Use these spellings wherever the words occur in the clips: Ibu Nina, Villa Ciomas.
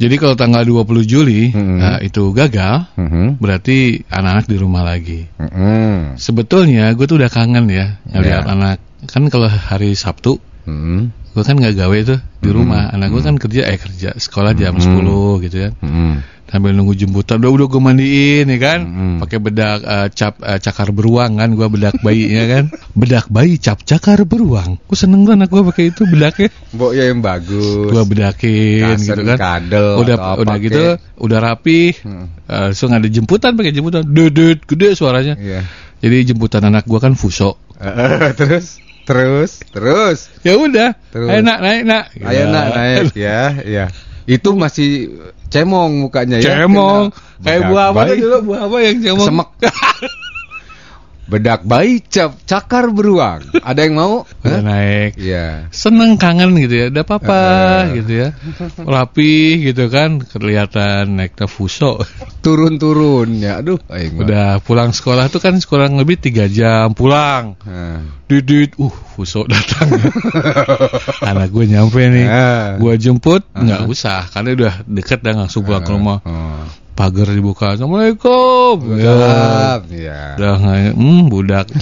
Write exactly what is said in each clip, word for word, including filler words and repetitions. Jadi kalau tanggal dua puluh Juli mm-hmm. nah, itu gagal, mm-hmm. berarti anak-anak di rumah lagi. Mm-hmm. Sebetulnya gue tuh udah kangen ya ngeliat yeah. anak. Kan kalau hari Sabtu, mm-hmm. gue kan nggak gawe tuh di rumah. Mm-hmm. Anak gue kan kerja, eh kerja sekolah jam mm-hmm. sepuluh gitu ya. Mm-hmm. Sambil nunggu jemputan, udah udah gue mandiin, ya kan? Mm-hmm. Pakai bedak uh, cap uh, cakar beruang kan, gue bedak bayinya kan. Bedak bayi cap cakar beruang. Gue seneng tuh anak gue pakai itu bedaknya. Mbok ya yang bagus. Gue bedakin kasen, gitu kan. Kadel, udah udah pake. Gitu, udah rapi. Mm-hmm. Uh, langsung ada jemputan, pakai jemputan, dedut gede suaranya. Yeah. Jadi jemputan anak gue kan fuso. Terus. Terus, terus. Ya udah. Enak, naik, nak. Ayo nak, naik ya, ya. Itu masih cemong mukanya ya. Cemong. Kena. Kayak buah apa tuh dulu? Buah apa yang cemong? Semek. Bedak bayi cap cakar beruang. Ada yang mau? Udah naik. Iya. Seneng kangen gitu ya. Ada apa-apa uh. gitu ya. Rapi gitu kan, kelihatan naik fuso. Turun-turun ya. Aduh, aing. Udah pulang sekolah tuh kan kurang lebih tiga jam pulang. Uh. Didit, uh, fuso datang. Anak gue nyampe nih. Uh. Gue jemput, enggak uh. usah karena udah deket dan langsung pulang uh. ke rumah. Uh. Pagar dibuka, assalamualaikum. Budak, ya. Udah, ya. hmm, budak,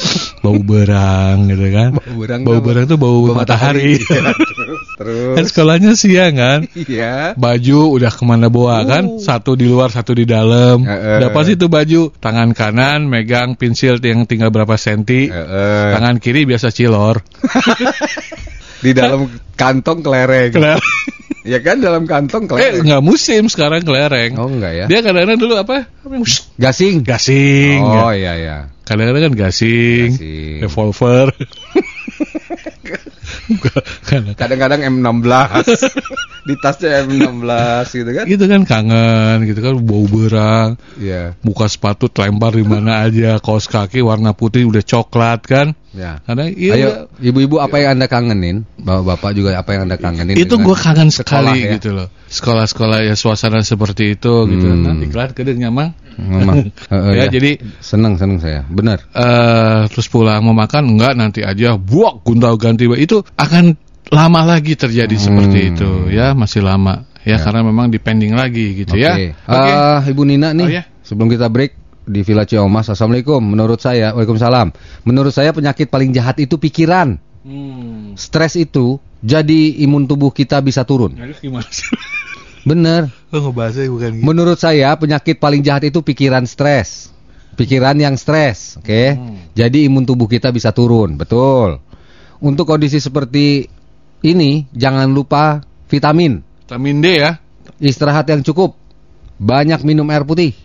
bau berang, gitu kan? Bau berang, bau berang itu bau, bau matahari. Ya, terus, terus. Kan sekolahnya siang kan? Iya. Baju udah kemana bawa uh. kan? Satu di luar, satu di dalam. Uh-uh. Udah pasti itu baju. Tangan kanan megang pensil yang tinggal berapa senti. Uh-uh. Tangan kiri biasa cilor. Di dalam kantong kelereng. Kelereng. Ya kan dalam kantong kelereng. Eh nggak musim sekarang kelereng. Oh enggak ya. Dia kadang-kadang dulu apa? Gasing. Gasing. Oh iya iya. Kadang-kadang kan gasing, gasing. Revolver. Kadang-kadang M enam belas. Di tasnya M enam belas gitu kan. Gitu kan kangen gitu kan bau berang. Iya. Yeah. Buka sepatu lempar di mana aja, kaos kaki warna putih udah coklat kan. Ya. Karena iya, ayo ibu-ibu apa yang Anda kangenin? Bapak-bapak juga apa yang Anda kangenin? Itu gue kangen sekali ya? Gitu loh. Sekolah-sekolah ya suasana seperti itu hmm. gitu. Nah, iklan kedennya mang. Memang. Uh, ya, ya jadi senang-senang saya. Benar. Uh, terus pulang mau makan enggak nanti aja buak gonta-ganti itu akan lama lagi terjadi hmm. seperti itu ya, masih lama ya, ya. Karena memang depending lagi gitu okay. ya. Oke. Uh, Ibu Nina nih. Oh, ya? Sebelum kita break di Villa Ciomas, assalamualaikum. Menurut saya, waalaikumsalam. Menurut saya penyakit paling jahat itu pikiran. Hmm. Stres itu jadi imun tubuh kita bisa turun. Aduh, gimana sih? Bener. Lo ngebahasnya bukan gitu. Menurut saya penyakit paling jahat itu pikiran stres. Pikiran yang stres, oke? Okay? Hmm. Jadi imun tubuh kita bisa turun, betul. Untuk kondisi seperti ini jangan lupa vitamin. Vitamin D ya. Istirahat yang cukup. Banyak minum air putih.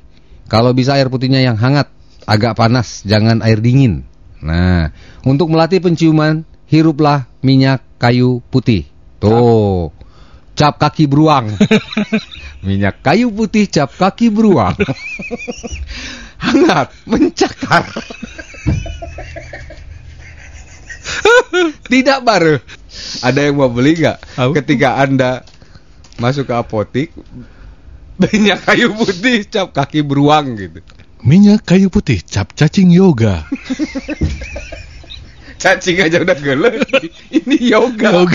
Kalau bisa air putihnya yang hangat, agak panas, jangan air dingin. Nah, untuk melatih penciuman, hiruplah minyak kayu putih. Tuh, cap kaki beruang. Minyak kayu putih cap kaki beruang. Hangat, mencakar. Tidak baru. Ada yang mau beli nggak? Ketika Anda masuk ke apotik, minyak kayu putih cap kaki beruang gitu. Minyak kayu putih cap cacing yoga. Cacing aja udah geleng. Ini yoga. Yoga.